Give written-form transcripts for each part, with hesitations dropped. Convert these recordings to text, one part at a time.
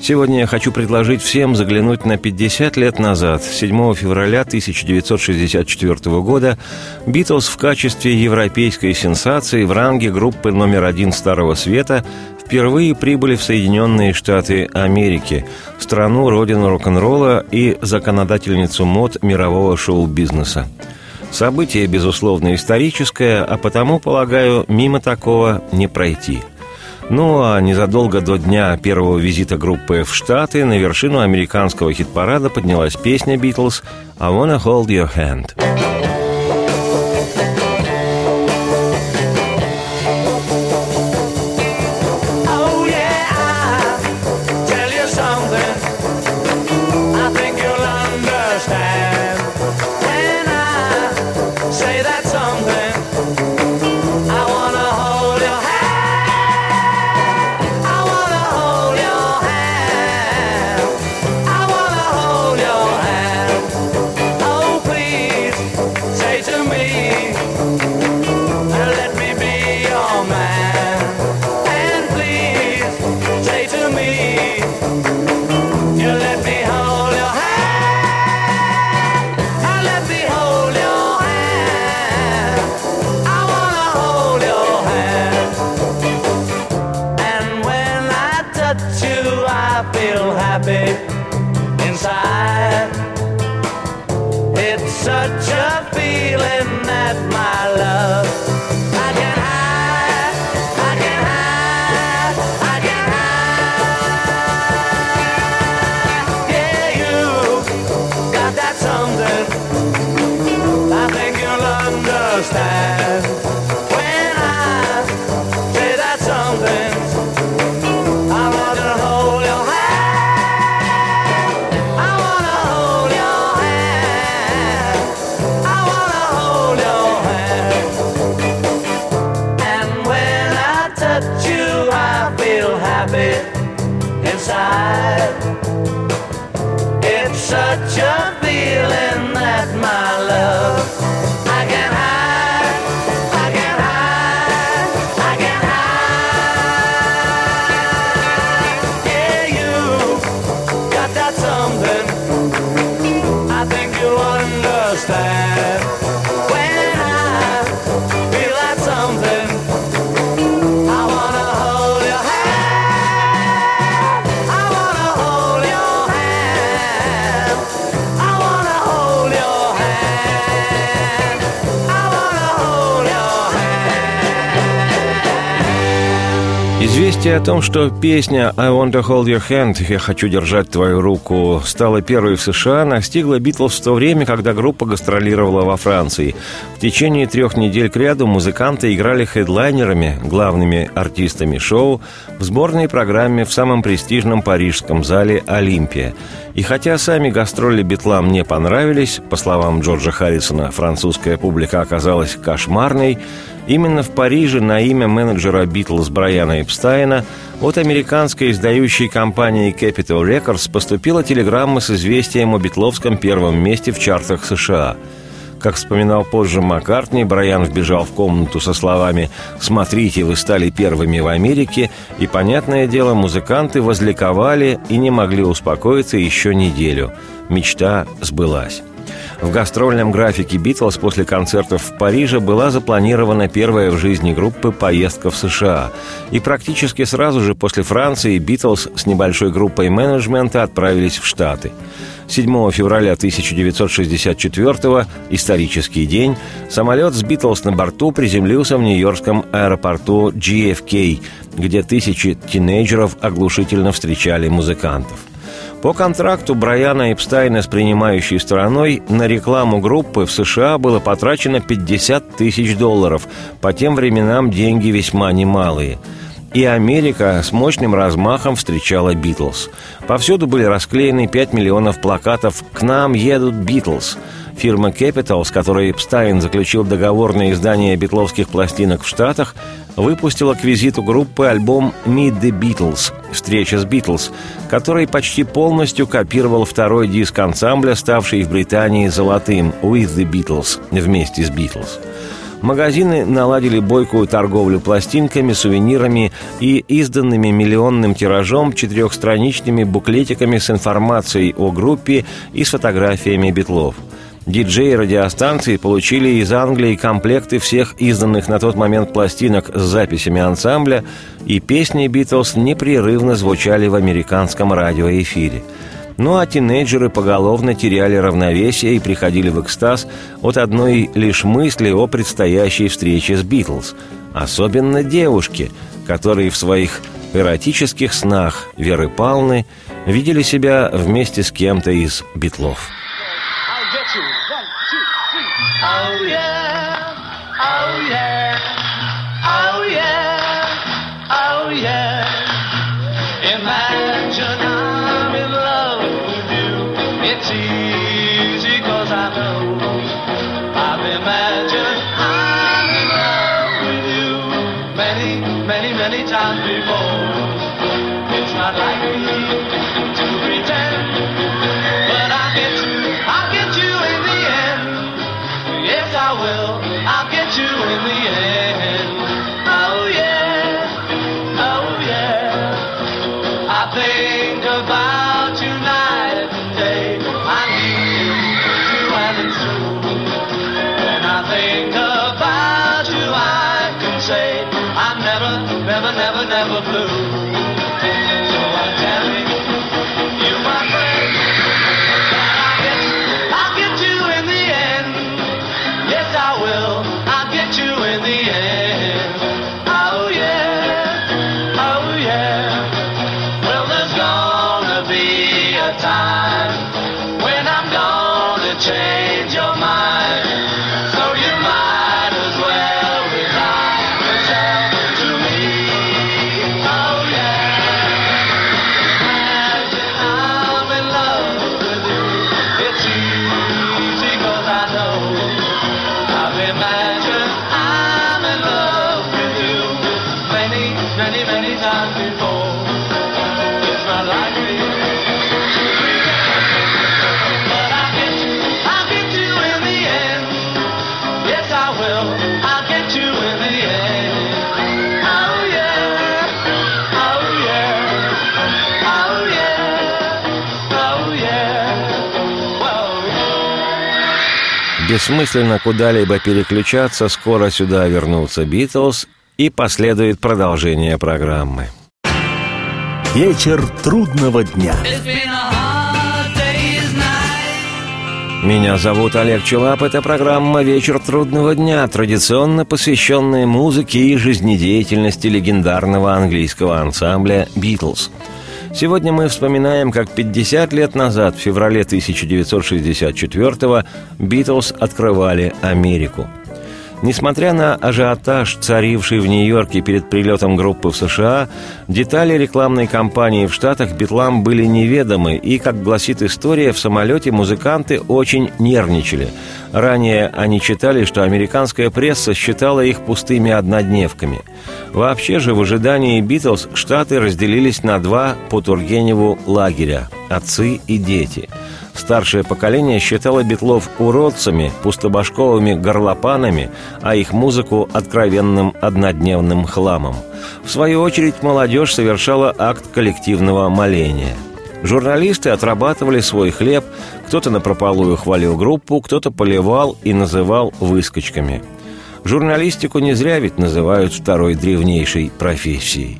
Сегодня я хочу предложить всем заглянуть на 50 лет назад. 7 февраля 1964 года «Beatles» в качестве европейской сенсации в ранге группы номер один Старого Света впервые прибыли в Соединенные Штаты Америки, страну, родину рок-н-ролла и законодательницу мод мирового шоу-бизнеса. Событие, безусловно, историческое, а потому, полагаю, мимо такого не пройти. Ну а незадолго до дня первого визита группы в Штаты на вершину американского хит-парада поднялась песня «Beatles» «I Wanna Hold Your Hand». Известие о том, что песня «I want to hold your hand» – «Я хочу держать твою руку» стала первой в США, настигла «Битлз» в то время, когда группа гастролировала во Франции. В течение 3 недель кряду музыканты играли хедлайнерами, главными артистами шоу, в сборной программе в самом престижном парижском зале «Олимпия». И хотя сами гастроли «Битлам» не понравились, по словам Джорджа Харрисона, французская публика оказалась кошмарной, именно в Париже на имя менеджера «Битлз» Брайана Эпстайна от американской издающей компании Capitol Records поступила телеграмма с известием о битловском первом месте в чартах США. Как вспоминал позже Маккартни, Брайан вбежал в комнату со словами «Смотрите, вы стали первыми в Америке», и, понятное дело, музыканты возликовали и не могли успокоиться еще неделю. Мечта сбылась. В гастрольном графике «Битлз» после концертов в Париже была запланирована первая в жизни группы поездка в США. И практически сразу же после Франции «Битлз» с небольшой группой менеджмента отправились в Штаты. 7 февраля 1964-го, исторический день, самолет с «Битлз» на борту приземлился в нью-йоркском аэропорту JFK, где тысячи тинейджеров оглушительно встречали музыкантов. По контракту Брайана Эпстайна с принимающей стороной на рекламу группы в США было потрачено $50 тысяч. По тем временам деньги весьма немалые. И Америка с мощным размахом встречала «Битлз». Повсюду были расклеены 5 миллионов плакатов «К нам едут Битлз». Фирма Capitol, с которой Эпстайн заключил договор на издание битловских пластинок в Штатах, выпустила к визиту группы альбом «Meet the Beatles» — «Встреча с Beatles», который почти полностью копировал второй диск ансамбля, ставший в Британии золотым «With the Beatles» — «Вместе с Beatles». Магазины наладили бойкую торговлю пластинками, сувенирами и изданными миллионным тиражом четырехстраничными буклетиками с информацией о группе и с фотографиями битлов. Диджеи радиостанции получили из Англии комплекты всех изданных на тот момент пластинок с записями ансамбля, и песни «Битлз» непрерывно звучали в американском радиоэфире. Ну а тинейджеры поголовно теряли равновесие и приходили в экстаз от одной лишь мысли о предстоящей встрече с «Битлз». Особенно девушки, которые в своих эротических снах Веры Палны видели себя вместе с кем-то из «Битлов». Бессмысленно куда-либо переключаться, скоро сюда вернутся «Битлз», и последует продолжение программы. Вечер трудного дня. Меня зовут Олег Чилап. Это программа «Вечер трудного дня», традиционно посвященная музыке и жизнедеятельности легендарного английского ансамбля «Битлз». Сегодня мы вспоминаем, как 50 лет назад, в феврале 1964-го, «Битлз» открывали Америку. Несмотря на ажиотаж, царивший в Нью-Йорке перед прилетом группы в США, детали рекламной кампании в Штатах «Битлам» были неведомы, и, как гласит история, в самолете музыканты очень нервничали. Ранее они читали, что американская пресса считала их пустыми однодневками. Вообще же, в ожидании «Битлз» Штаты разделились на два по Тургеневу лагеря – отцы и дети. Старшее поколение считало битлов уродцами, пустобашковыми горлопанами, а их музыку – откровенным однодневным хламом. В свою очередь, молодежь совершала акт коллективного моления. Журналисты отрабатывали свой хлеб, кто-то напропалую хвалил группу, кто-то поливал и называл выскочками. Журналистику не зря ведь называют второй древнейшей профессией.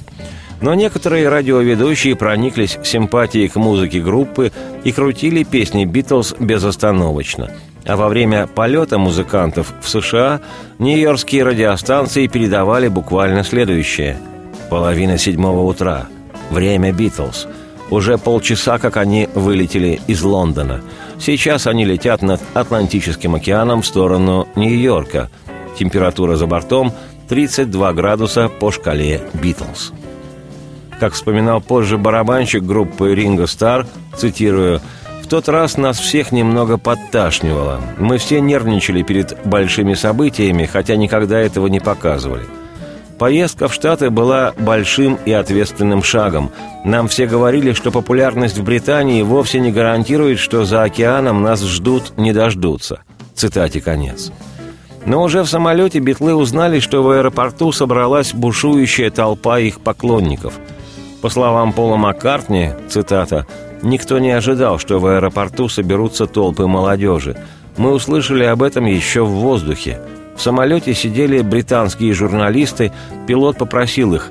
Но некоторые радиоведущие прониклись симпатией к музыке группы и крутили песни «Битлз» безостановочно. А во время полета музыкантов в США нью-йоркские радиостанции передавали буквально следующее. 6:30 утра. Время «Битлз». Уже полчаса, как они вылетели из Лондона. Сейчас они летят над Атлантическим океаном в сторону Нью-Йорка. Температура за бортом 32 градуса по шкале «Битлз». Как вспоминал позже барабанщик группы Ринго Старр, цитирую, «В тот раз нас всех немного подташнивало. Мы все нервничали перед большими событиями, хотя никогда этого не показывали. Поездка в Штаты была большим и ответственным шагом. Нам все говорили, что популярность в Британии вовсе не гарантирует, что за океаном нас ждут, не дождутся. Цитате конец. Но уже в самолете Битлы узнали, что в аэропорту собралась бушующая толпа их поклонников. По словам Пола Маккартни, цитата, «Никто не ожидал, что в аэропорту соберутся толпы молодежи. Мы услышали об этом еще в воздухе. В самолете сидели британские журналисты, пилот попросил их,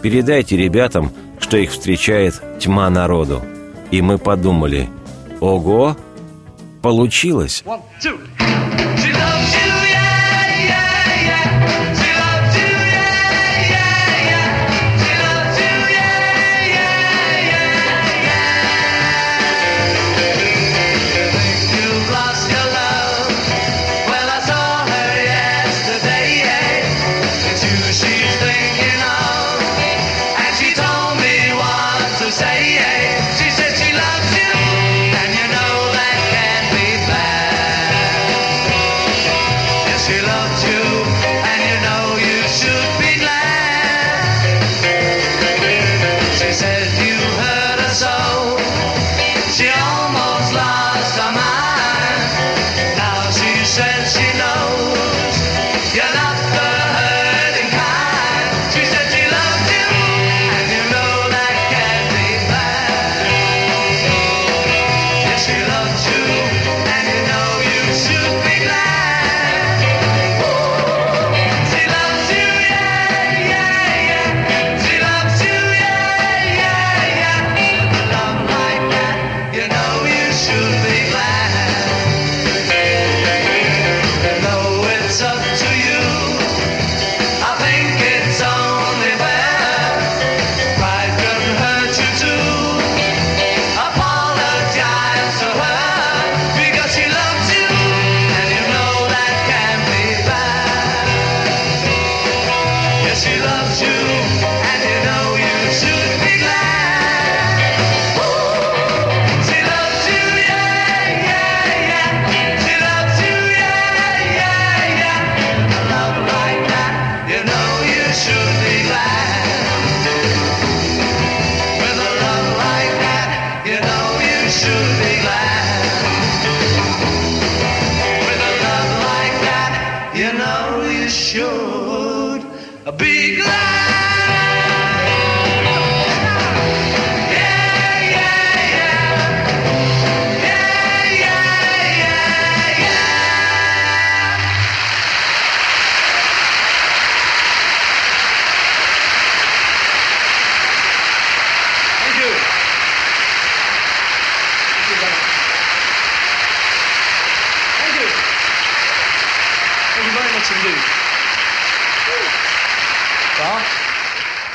передайте ребятам, что их встречает тьма народу. И мы подумали, ого, получилось!» One, two.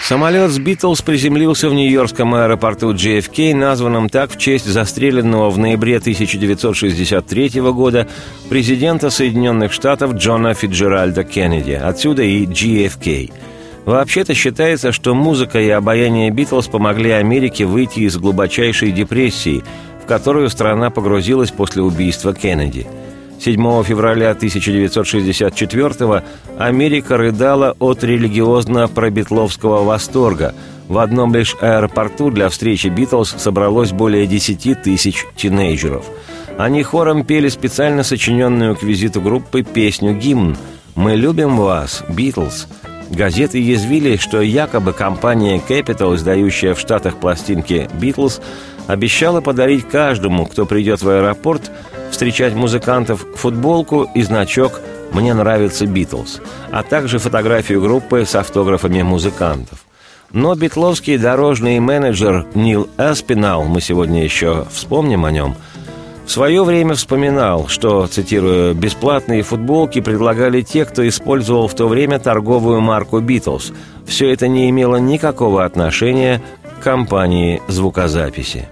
Самолет с «Битлз» приземлился в нью-йоркском аэропорту JFK, названном так в честь застреленного в ноябре 1963 года президента Соединенных Штатов Джона Фитцджеральда Кеннеди, отсюда и JFK. Вообще-то считается, что музыка и обаяние «Битлз» помогли Америке выйти из глубочайшей депрессии, в которую страна погрузилась после убийства Кеннеди. 7 февраля 1964-го Америка рыдала от религиозно-пробитловского восторга. В одном лишь аэропорту для встречи «Битлз» собралось более 10 тысяч тинейджеров. Они хором пели специально сочиненную к визиту группы песню-гимн «Мы любим вас, Битлз». Газеты язвили, что якобы компания Capitol, издающая в Штатах пластинки «Битлз», обещала подарить каждому, кто придет в аэропорт, встречать музыкантов, футболку и значок «Мне нравится Битлз», а также фотографию группы с автографами музыкантов. Но битловский дорожный менеджер Нил Аспинал, мы сегодня еще вспомним о нем, в свое время вспоминал, что, цитирую, «бесплатные футболки предлагали те, кто использовал в то время торговую марку «Битлз». Все это не имело никакого отношения к компании звукозаписи».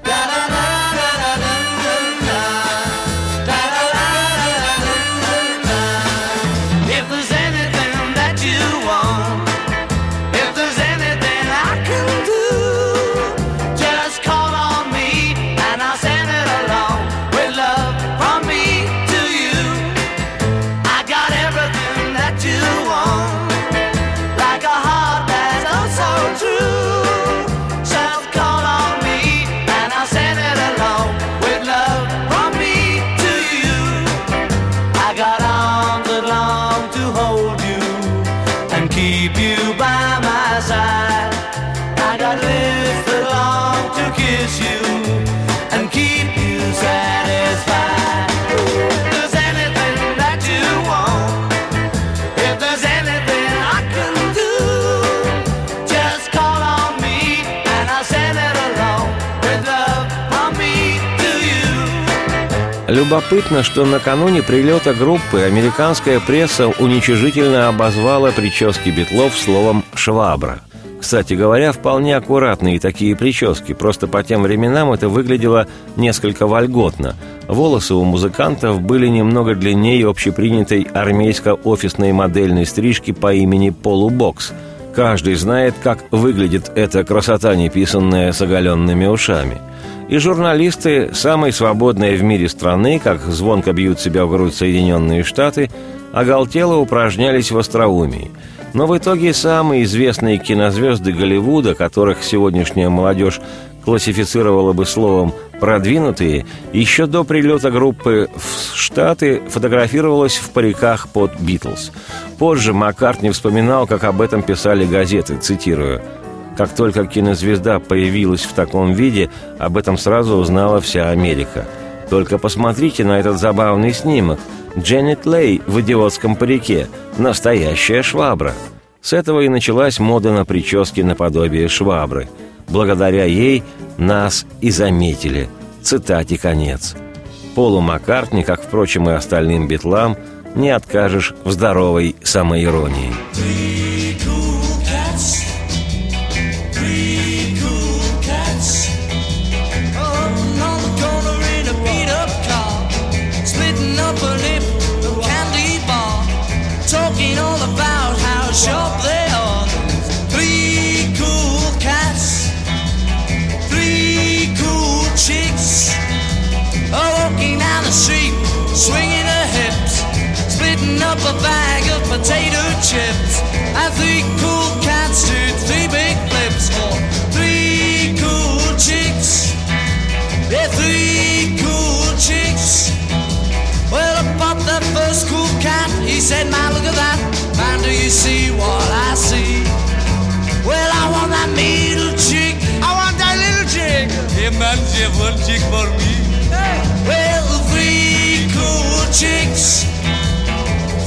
Любопытно, что накануне прилета группы американская пресса уничижительно обозвала прически Битлов словом «швабра». Кстати говоря, вполне аккуратные такие прически, просто по тем временам это выглядело несколько вольготно. Волосы у музыкантов были немного длиннее общепринятой армейско-офисной модельной стрижки по имени полубокс. Каждый знает, как выглядит эта красота, неписанная с оголенными ушами. И журналисты самой свободной в мире страны, как звонко бьют себя в грудь Соединенные Штаты, оголтело упражнялись в остроумии. Но в итоге самые известные кинозвезды Голливуда, которых сегодняшняя молодежь классифицировала бы словом «продвинутые», еще до прилета группы в Штаты фотографировалась в париках под «Битлз». Позже Маккартни вспоминал, как об этом писали газеты, цитирую: «Как только кинозвезда появилась в таком виде, об этом сразу узнала вся Америка. Только посмотрите на этот забавный снимок. Дженнет Лей в идиотском парике. Настоящая швабра». С этого и началась мода на прически наподобие швабры. Благодаря ей нас и заметили. Цитате конец. Полу Маккартни, как, впрочем, и остальным битлам, не откажешь в здоровой самоиронии. A bag of potato chips and three cool cats do three big flips for three cool chicks. Yeah, three cool chicks. Well, I bought the first cool cat. He said, "Man, look at that. Man, do you see what I see?" Well, I want that middle chick. I want that little chick. Hey, man, do you have one chick for me? Hey. Well, three cool chicks.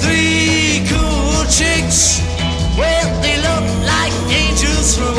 Three cool chicks. Well, they look like angels from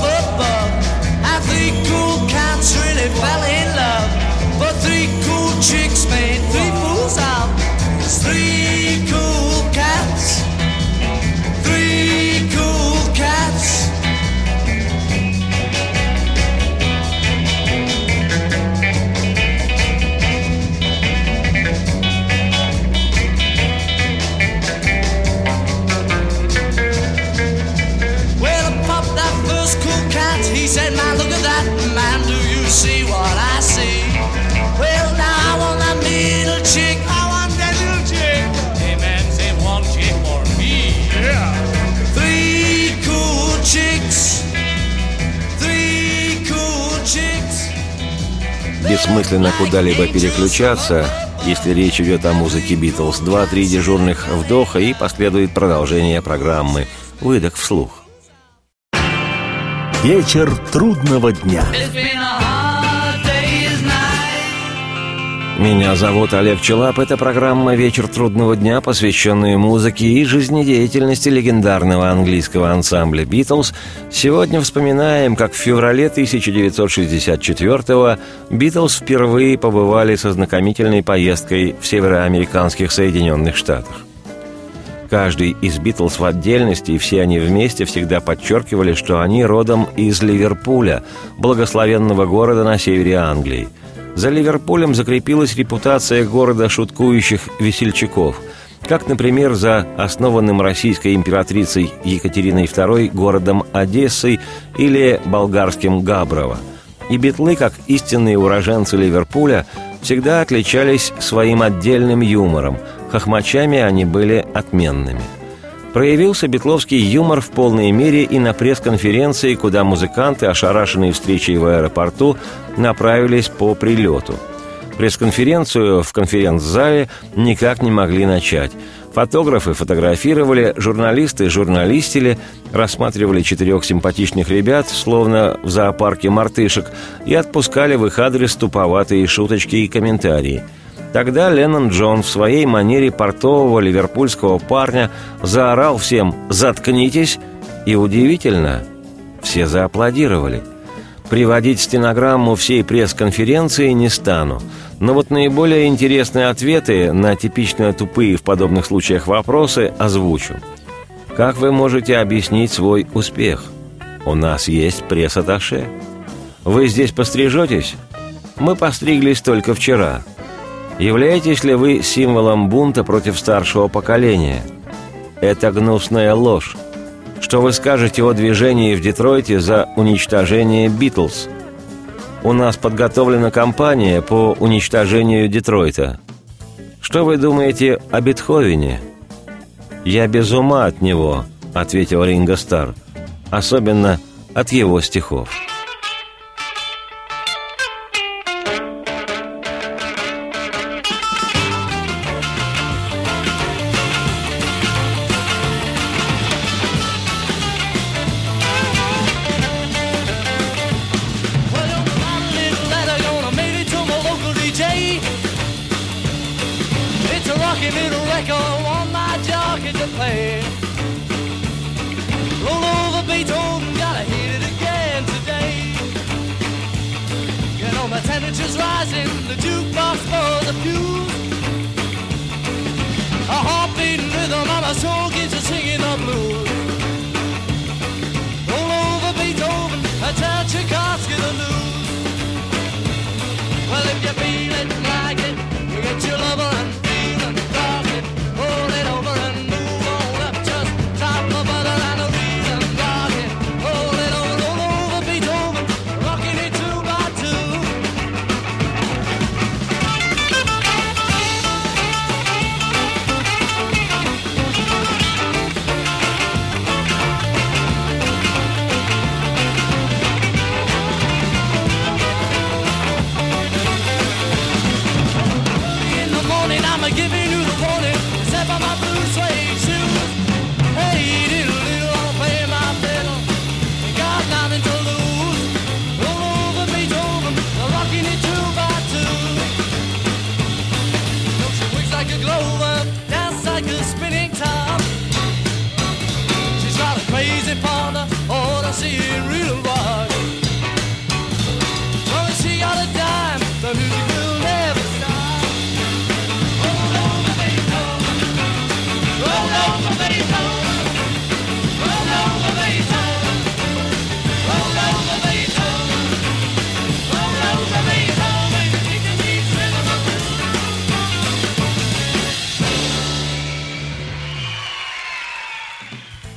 above. And three cool cats really fell in love. But three cool chicks made three fools out. It's three cool cats. Three cool cats. He said, "Man, look at that. Man, do you see what I see?" Well, now I want that middle chick. I want that little chick. Hey, man, say one chick for me. Yeah. Three cool chicks. Three cool chicks. Бессмысленно куда-либо переключаться, если речь идет о музыке Beatles. 2-3 дежурных вдоха, и последует продолжение программы «Выдох вслух». Вечер трудного дня. Меня зовут Олег Чилап. Это программа «Вечер трудного дня», посвященная музыке и жизнедеятельности легендарного английского ансамбля «Битлз». Сегодня вспоминаем, как в феврале 1964-го «Битлз» впервые побывали со знакомительной поездкой в североамериканских Соединенных Штатах. Каждый из «Битлз» в отдельности, и все они вместе, всегда подчеркивали, что они родом из Ливерпуля, благословенного города на севере Англии. За Ливерпулем закрепилась репутация города шуткующих весельчаков, как, например, за основанным российской императрицей Екатериной II городом Одессой или болгарским Габрово. И битлы, как истинные уроженцы Ливерпуля, всегда отличались своим отдельным юмором. Хохмачами они были отменными. Проявился битловский юмор в полной мере и на пресс-конференции, куда музыканты, ошарашенные встречей в аэропорту, направились по прилету. Пресс-конференцию в конференц-зале никак не могли начать. Фотографы фотографировали, журналисты журналистили, рассматривали четырех симпатичных ребят, словно в зоопарке мартышек, и отпускали в их адрес туповатые шуточки и комментарии. Тогда Леннон Джон в своей манере портового ливерпульского парня заорал всем «Заткнитесь!», и удивительно, все зааплодировали. Приводить стенограмму всей пресс-конференции не стану. Но вот наиболее интересные ответы на типично тупые в подобных случаях вопросы озвучу. Как вы можете объяснить свой успех? У нас есть пресс-атташе. Вы здесь пострижетесь? Мы постриглись только вчера. Являетесь ли вы символом бунта против старшего поколения? Это гнусная ложь. Что вы скажете о движении в Детройте за уничтожение «Битлз»? У нас подготовлена кампания по уничтожению Детройта. Что вы думаете о Бетховене? «Я без ума от него», — ответил Ринго Старр, особенно от его стихов.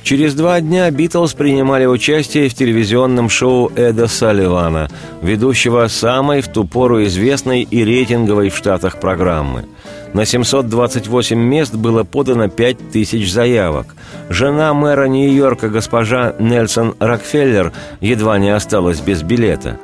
Через 2 дня «Битлз» принимали участие в телевизионном шоу Эда Салливана, ведущего самой в ту пору известной и рейтинговой в Штатах программы. На 728 мест было подано 5000 заявок. Жена мэра Нью-Йорка госпожа Нельсон Рокфеллер едва не осталась без билета.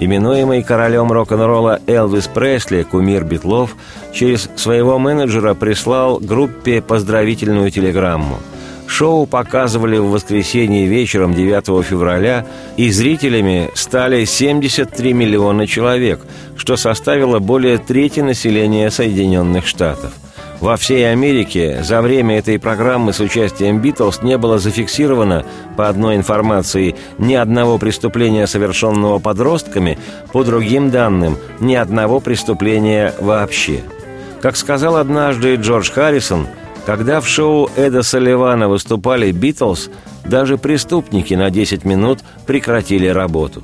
Именуемый королем рок-н-ролла Элвис Пресли, кумир Битлов, через своего менеджера прислал группе поздравительную телеграмму. Шоу показывали в воскресенье вечером 9 февраля, и зрителями стали 73 миллиона человек, что составило более трети населения Соединенных Штатов. Во всей Америке за время этой программы с участием «Битлз» не было зафиксировано, по одной информации, ни одного преступления, совершенного подростками, по другим данным, ни одного преступления вообще. Как сказал однажды Джордж Харрисон, когда в шоу Эда Салливана выступали «Битлз», даже преступники на 10 минут прекратили работу.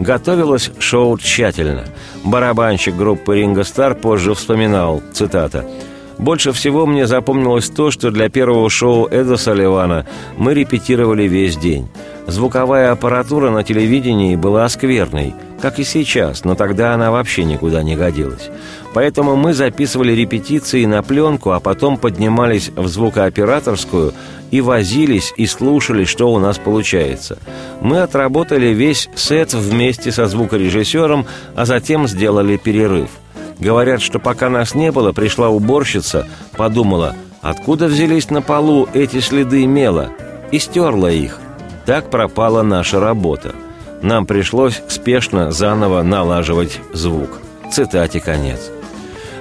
Готовилось шоу тщательно. Барабанщик группы Ринго Старр позже вспоминал, цитата: «Больше всего мне запомнилось то, что для первого шоу Эда Салливана мы репетировали весь день. Звуковая аппаратура на телевидении была скверной, как и сейчас, но тогда она вообще никуда не годилась. Поэтому мы записывали репетиции на пленку, а потом поднимались в звукооператорскую и возились, и слушали, что у нас получается. Мы отработали весь сет вместе со звукорежиссером, а затем сделали перерыв. Говорят, что пока нас не было, пришла уборщица, подумала, Откуда взялись на полу эти следы мела? И стерла их. Так пропала наша работа. Нам пришлось спешно заново налаживать звук. Цитате конец.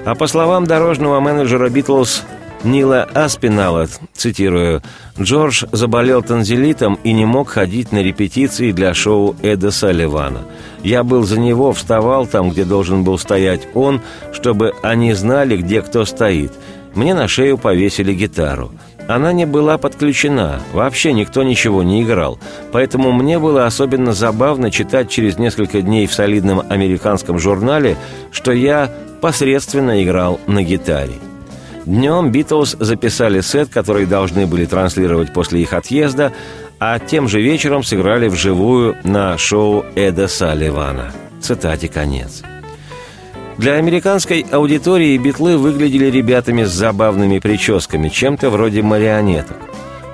А по словам дорожного менеджера «Битлз» Нила Аспинала, цитирую, «Джордж заболел танзелитом и не мог ходить на репетиции для шоу Эда Салливана. Я был за него, вставал там, где должен был стоять он, чтобы они знали, где кто стоит. Мне на шею повесили гитару. Она не была подключена, вообще никто ничего не играл. Поэтому мне было особенно забавно читать через несколько дней в солидном американском журнале, что я посредственно играл на гитаре». Днем «Битлз» записали сет, который должны были транслировать после их отъезда, а тем же вечером сыграли вживую на шоу Эда Салливана. Цитате конец. Для американской аудитории битлы выглядели ребятами с забавными прическами, чем-то вроде марионеток.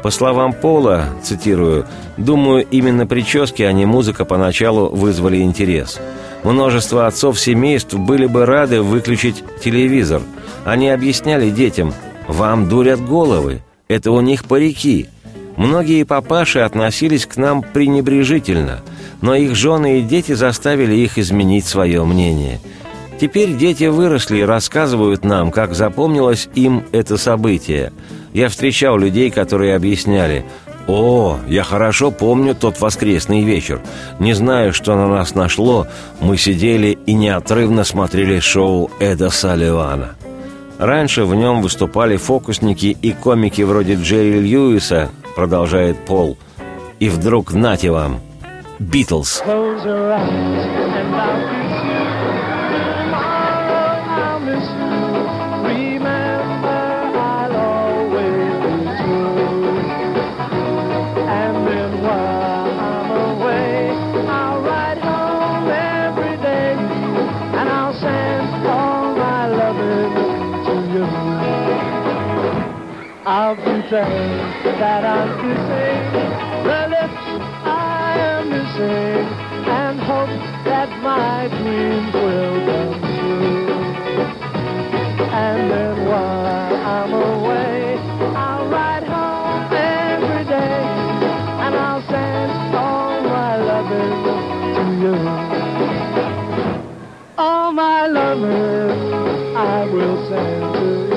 По словам Пола, цитирую, «Думаю, именно прически, а не музыка поначалу вызвали интерес. Множество отцов семейств были бы рады выключить телевизор. Они объясняли детям, вам дурят головы, это у них парики. Многие папаши относились к нам пренебрежительно, но их жены и дети заставили их изменить свое мнение. Теперь дети выросли и рассказывают нам, как запомнилось им это событие. Я встречал людей, которые объясняли, «О, я хорошо помню тот воскресный вечер. Не знаю, что на нас нашло, мы сидели и неотрывно смотрели шоу Эда Салливана». Раньше в нем выступали фокусники и комики вроде Джерри Льюиса, продолжает Пол. И вдруг нате вам, Beatles. I'll do things that I'm missing, the lips I am missing, and hope that my dreams will come true. And then while I'm away, I'll ride home every day, and I'll send all my loving to you. All my loving I will send to you.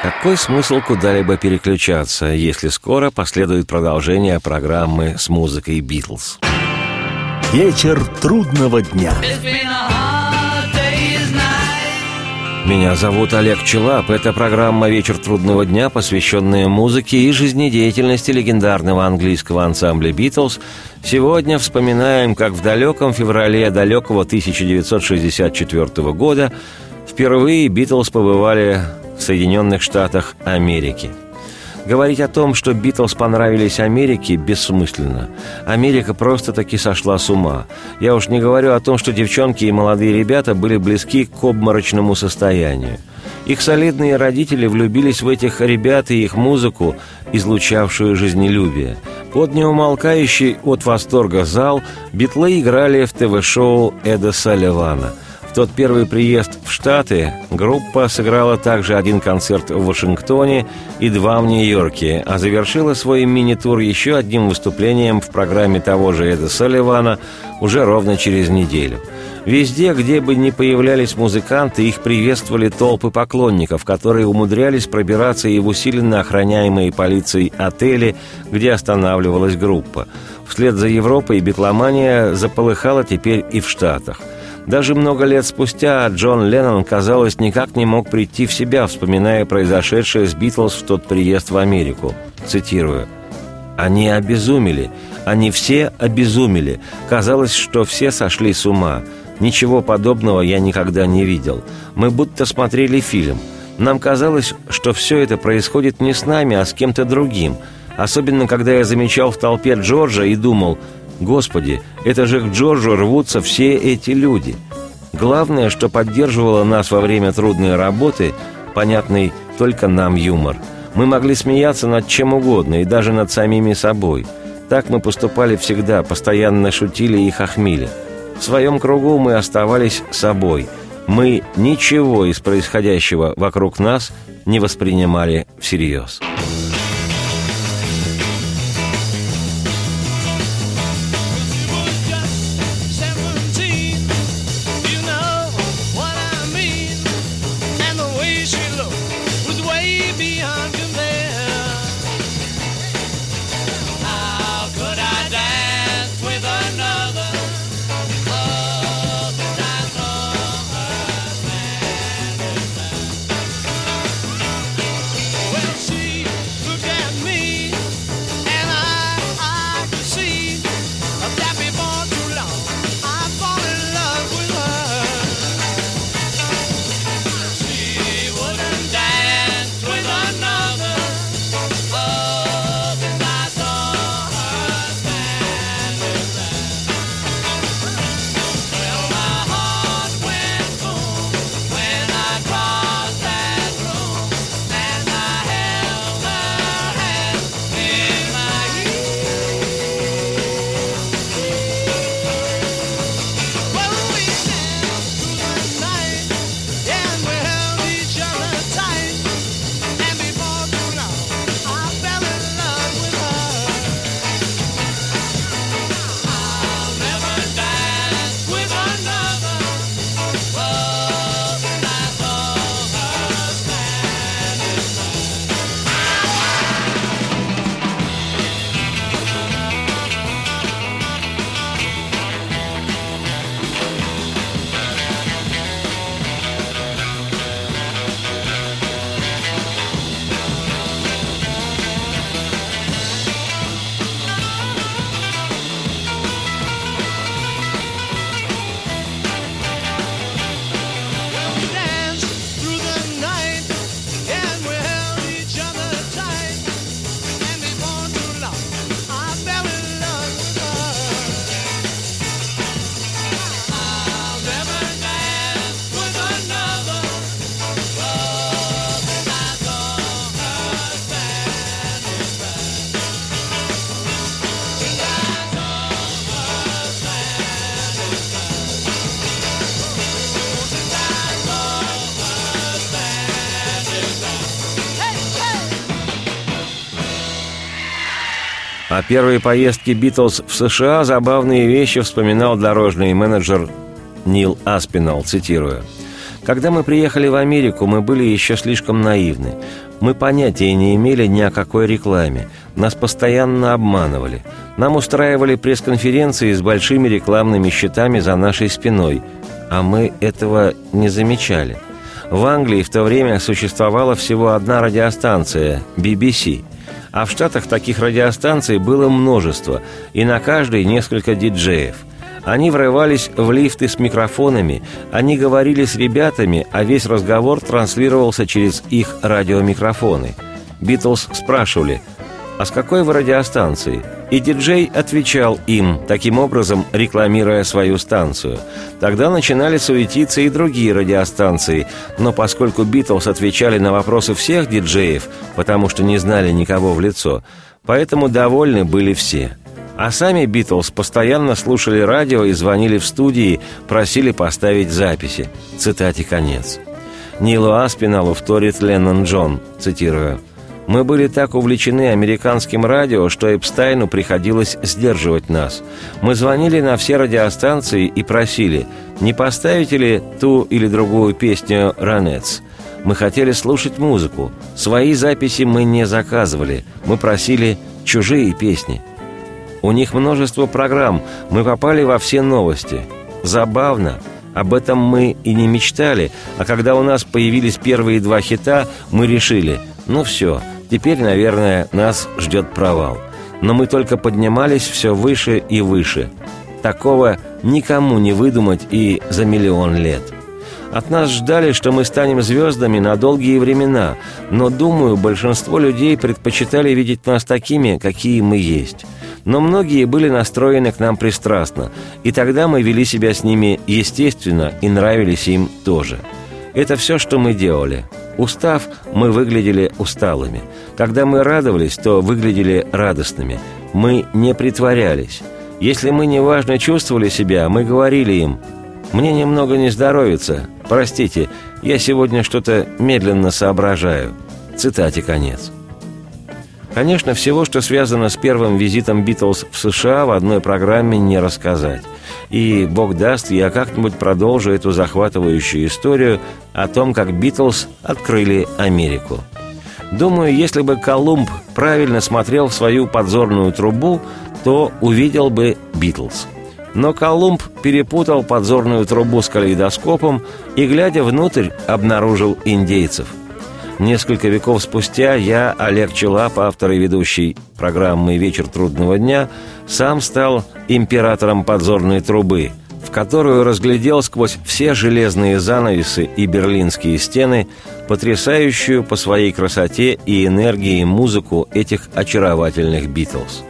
Какой смысл куда-либо переключаться, если скоро последует продолжение программы с музыкой «Битлз»? Вечер трудного дня. Меня зовут Олег Чилап. Это программа «Вечер трудного дня», посвященная музыке и жизнедеятельности легендарного английского ансамбля «Битлз». Сегодня вспоминаем, как в далеком феврале далекого 1964 года впервые «Битлз» побывали в Соединенных Штатах Америки. Говорить о том, что «Битлз» понравились Америке, бессмысленно. Америка просто-таки сошла с ума. Я уж не говорю о том, что девчонки и молодые ребята были близки к обморочному состоянию. Их солидные родители влюбились в этих ребят и их музыку, излучавшую жизнелюбие. Под неумолкающий от восторга зал битлы играли в ТВ-шоу Эда Салливана. В тот первый приезд в Штаты группа сыграла также один концерт в Вашингтоне и два в Нью-Йорке, а завершила свой мини-тур еще одним выступлением в программе того же Эда Салливана уже ровно через неделю. Везде, где бы ни появлялись музыканты, их приветствовали толпы поклонников, которые умудрялись пробираться и в усиленно охраняемые полицией отели, где останавливалась группа. Вслед за Европой битломания заполыхала теперь и в Штатах. Даже много лет спустя Джон Леннон, казалось, никак не мог прийти в себя, вспоминая произошедшее с «Битлз» в тот приезд в Америку. Цитирую. «Они обезумели. Они все обезумели. Казалось, что все сошли с ума. Ничего подобного я никогда не видел. Мы будто смотрели фильм. Нам казалось, что все это происходит не с нами, а с кем-то другим. Особенно, когда я замечал в толпе Джорджа и думал: «Господи, это же к Джорджу рвутся все эти люди». Главное, что поддерживало нас во время трудной работы, понятный только нам юмор. Мы могли смеяться над чем угодно и даже над самими собой. Так мы поступали всегда, постоянно шутили и хохмили. В своем кругу мы оставались собой. Мы ничего из происходящего вокруг нас не воспринимали всерьез». О первой поездке «Битлз» в США забавные вещи вспоминал дорожный менеджер Нил Аспинал, цитирую. «Когда мы приехали в Америку, мы были еще слишком наивны. Мы понятия не имели ни о какой рекламе. Нас постоянно обманывали. Нам устраивали пресс-конференции с большими рекламными щитами за нашей спиной, а мы этого не замечали. В Англии в то время существовала всего одна радиостанция – BBC». А в Штатах таких радиостанций было множество, и на каждой несколько диджеев. Они врывались в лифты с микрофонами, они говорили с ребятами, а весь разговор транслировался через их радиомикрофоны. «Битлз» спрашивали: «А с какой вы радиостанции?» И диджей отвечал им, таким образом рекламируя свою станцию. Тогда начинали суетиться и другие радиостанции, но поскольку «Битлз» отвечали на вопросы всех диджеев, потому что не знали никого в лицо, поэтому довольны были все. А сами «Битлз» постоянно слушали радио и звонили в студии, просили поставить записи. Цитате конец. Нилу Аспиналу вторит Леннон Джон, цитирую: «Мы были так увлечены американским радио, что Эпстайну приходилось сдерживать нас. Мы звонили на все радиостанции и просили, не поставите ли ту или другую песню «Ранетс». Мы хотели слушать музыку. Свои записи мы не заказывали. Мы просили чужие песни. У них множество программ. Мы попали во все новости. Забавно. Об этом мы и не мечтали. А когда у нас появились первые 2 хита, мы решили, ну все, теперь, наверное, нас ждет провал. Но мы только поднимались все выше и выше. Такого никому не выдумать и за миллион лет. От нас ждали, что мы станем звездами на долгие времена, но, думаю, большинство людей предпочитали видеть нас такими, какие мы есть. Но многие были настроены к нам пристрастно, и тогда мы вели себя с ними естественно и нравились им тоже. Это все, что мы делали. Устав, мы выглядели усталыми. Когда мы радовались, то выглядели радостными. Мы не притворялись. Если мы неважно чувствовали себя, мы говорили им: «Мне немного не здоровится. Простите, я сегодня что-то медленно соображаю». Цитате конец. Конечно, всего, что связано с первым визитом «Битлз» в США, в одной программе не рассказать. И, бог даст, я как-нибудь продолжу эту захватывающую историю о том, как «Битлз» открыли Америку. Думаю, если бы Колумб правильно смотрел в свою подзорную трубу, то увидел бы «Битлз». Но Колумб перепутал подзорную трубу с калейдоскопом и, глядя внутрь, обнаружил индейцев. Несколько веков спустя я, Олег Чилап, автор и ведущий программы «Вечер трудного дня», сам стал императором подзорной трубы, в которую разглядел сквозь все железные занавесы и берлинские стены потрясающую по своей красоте и энергии музыку этих очаровательных «Битлз».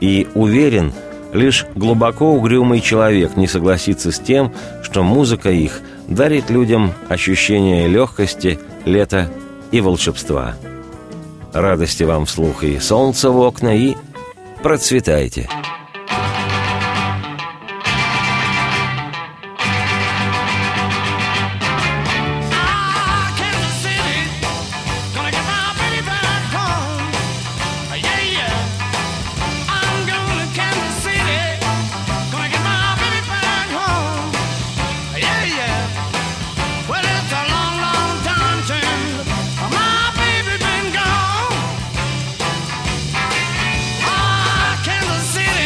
И уверен, лишь глубоко угрюмый человек не согласится с тем, что музыка их дарит людям ощущение легкости, лета и волшебства. Радости вам вслух и солнца в окна, и процветайте! City.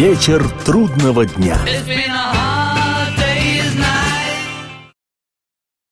Вечер трудного дня.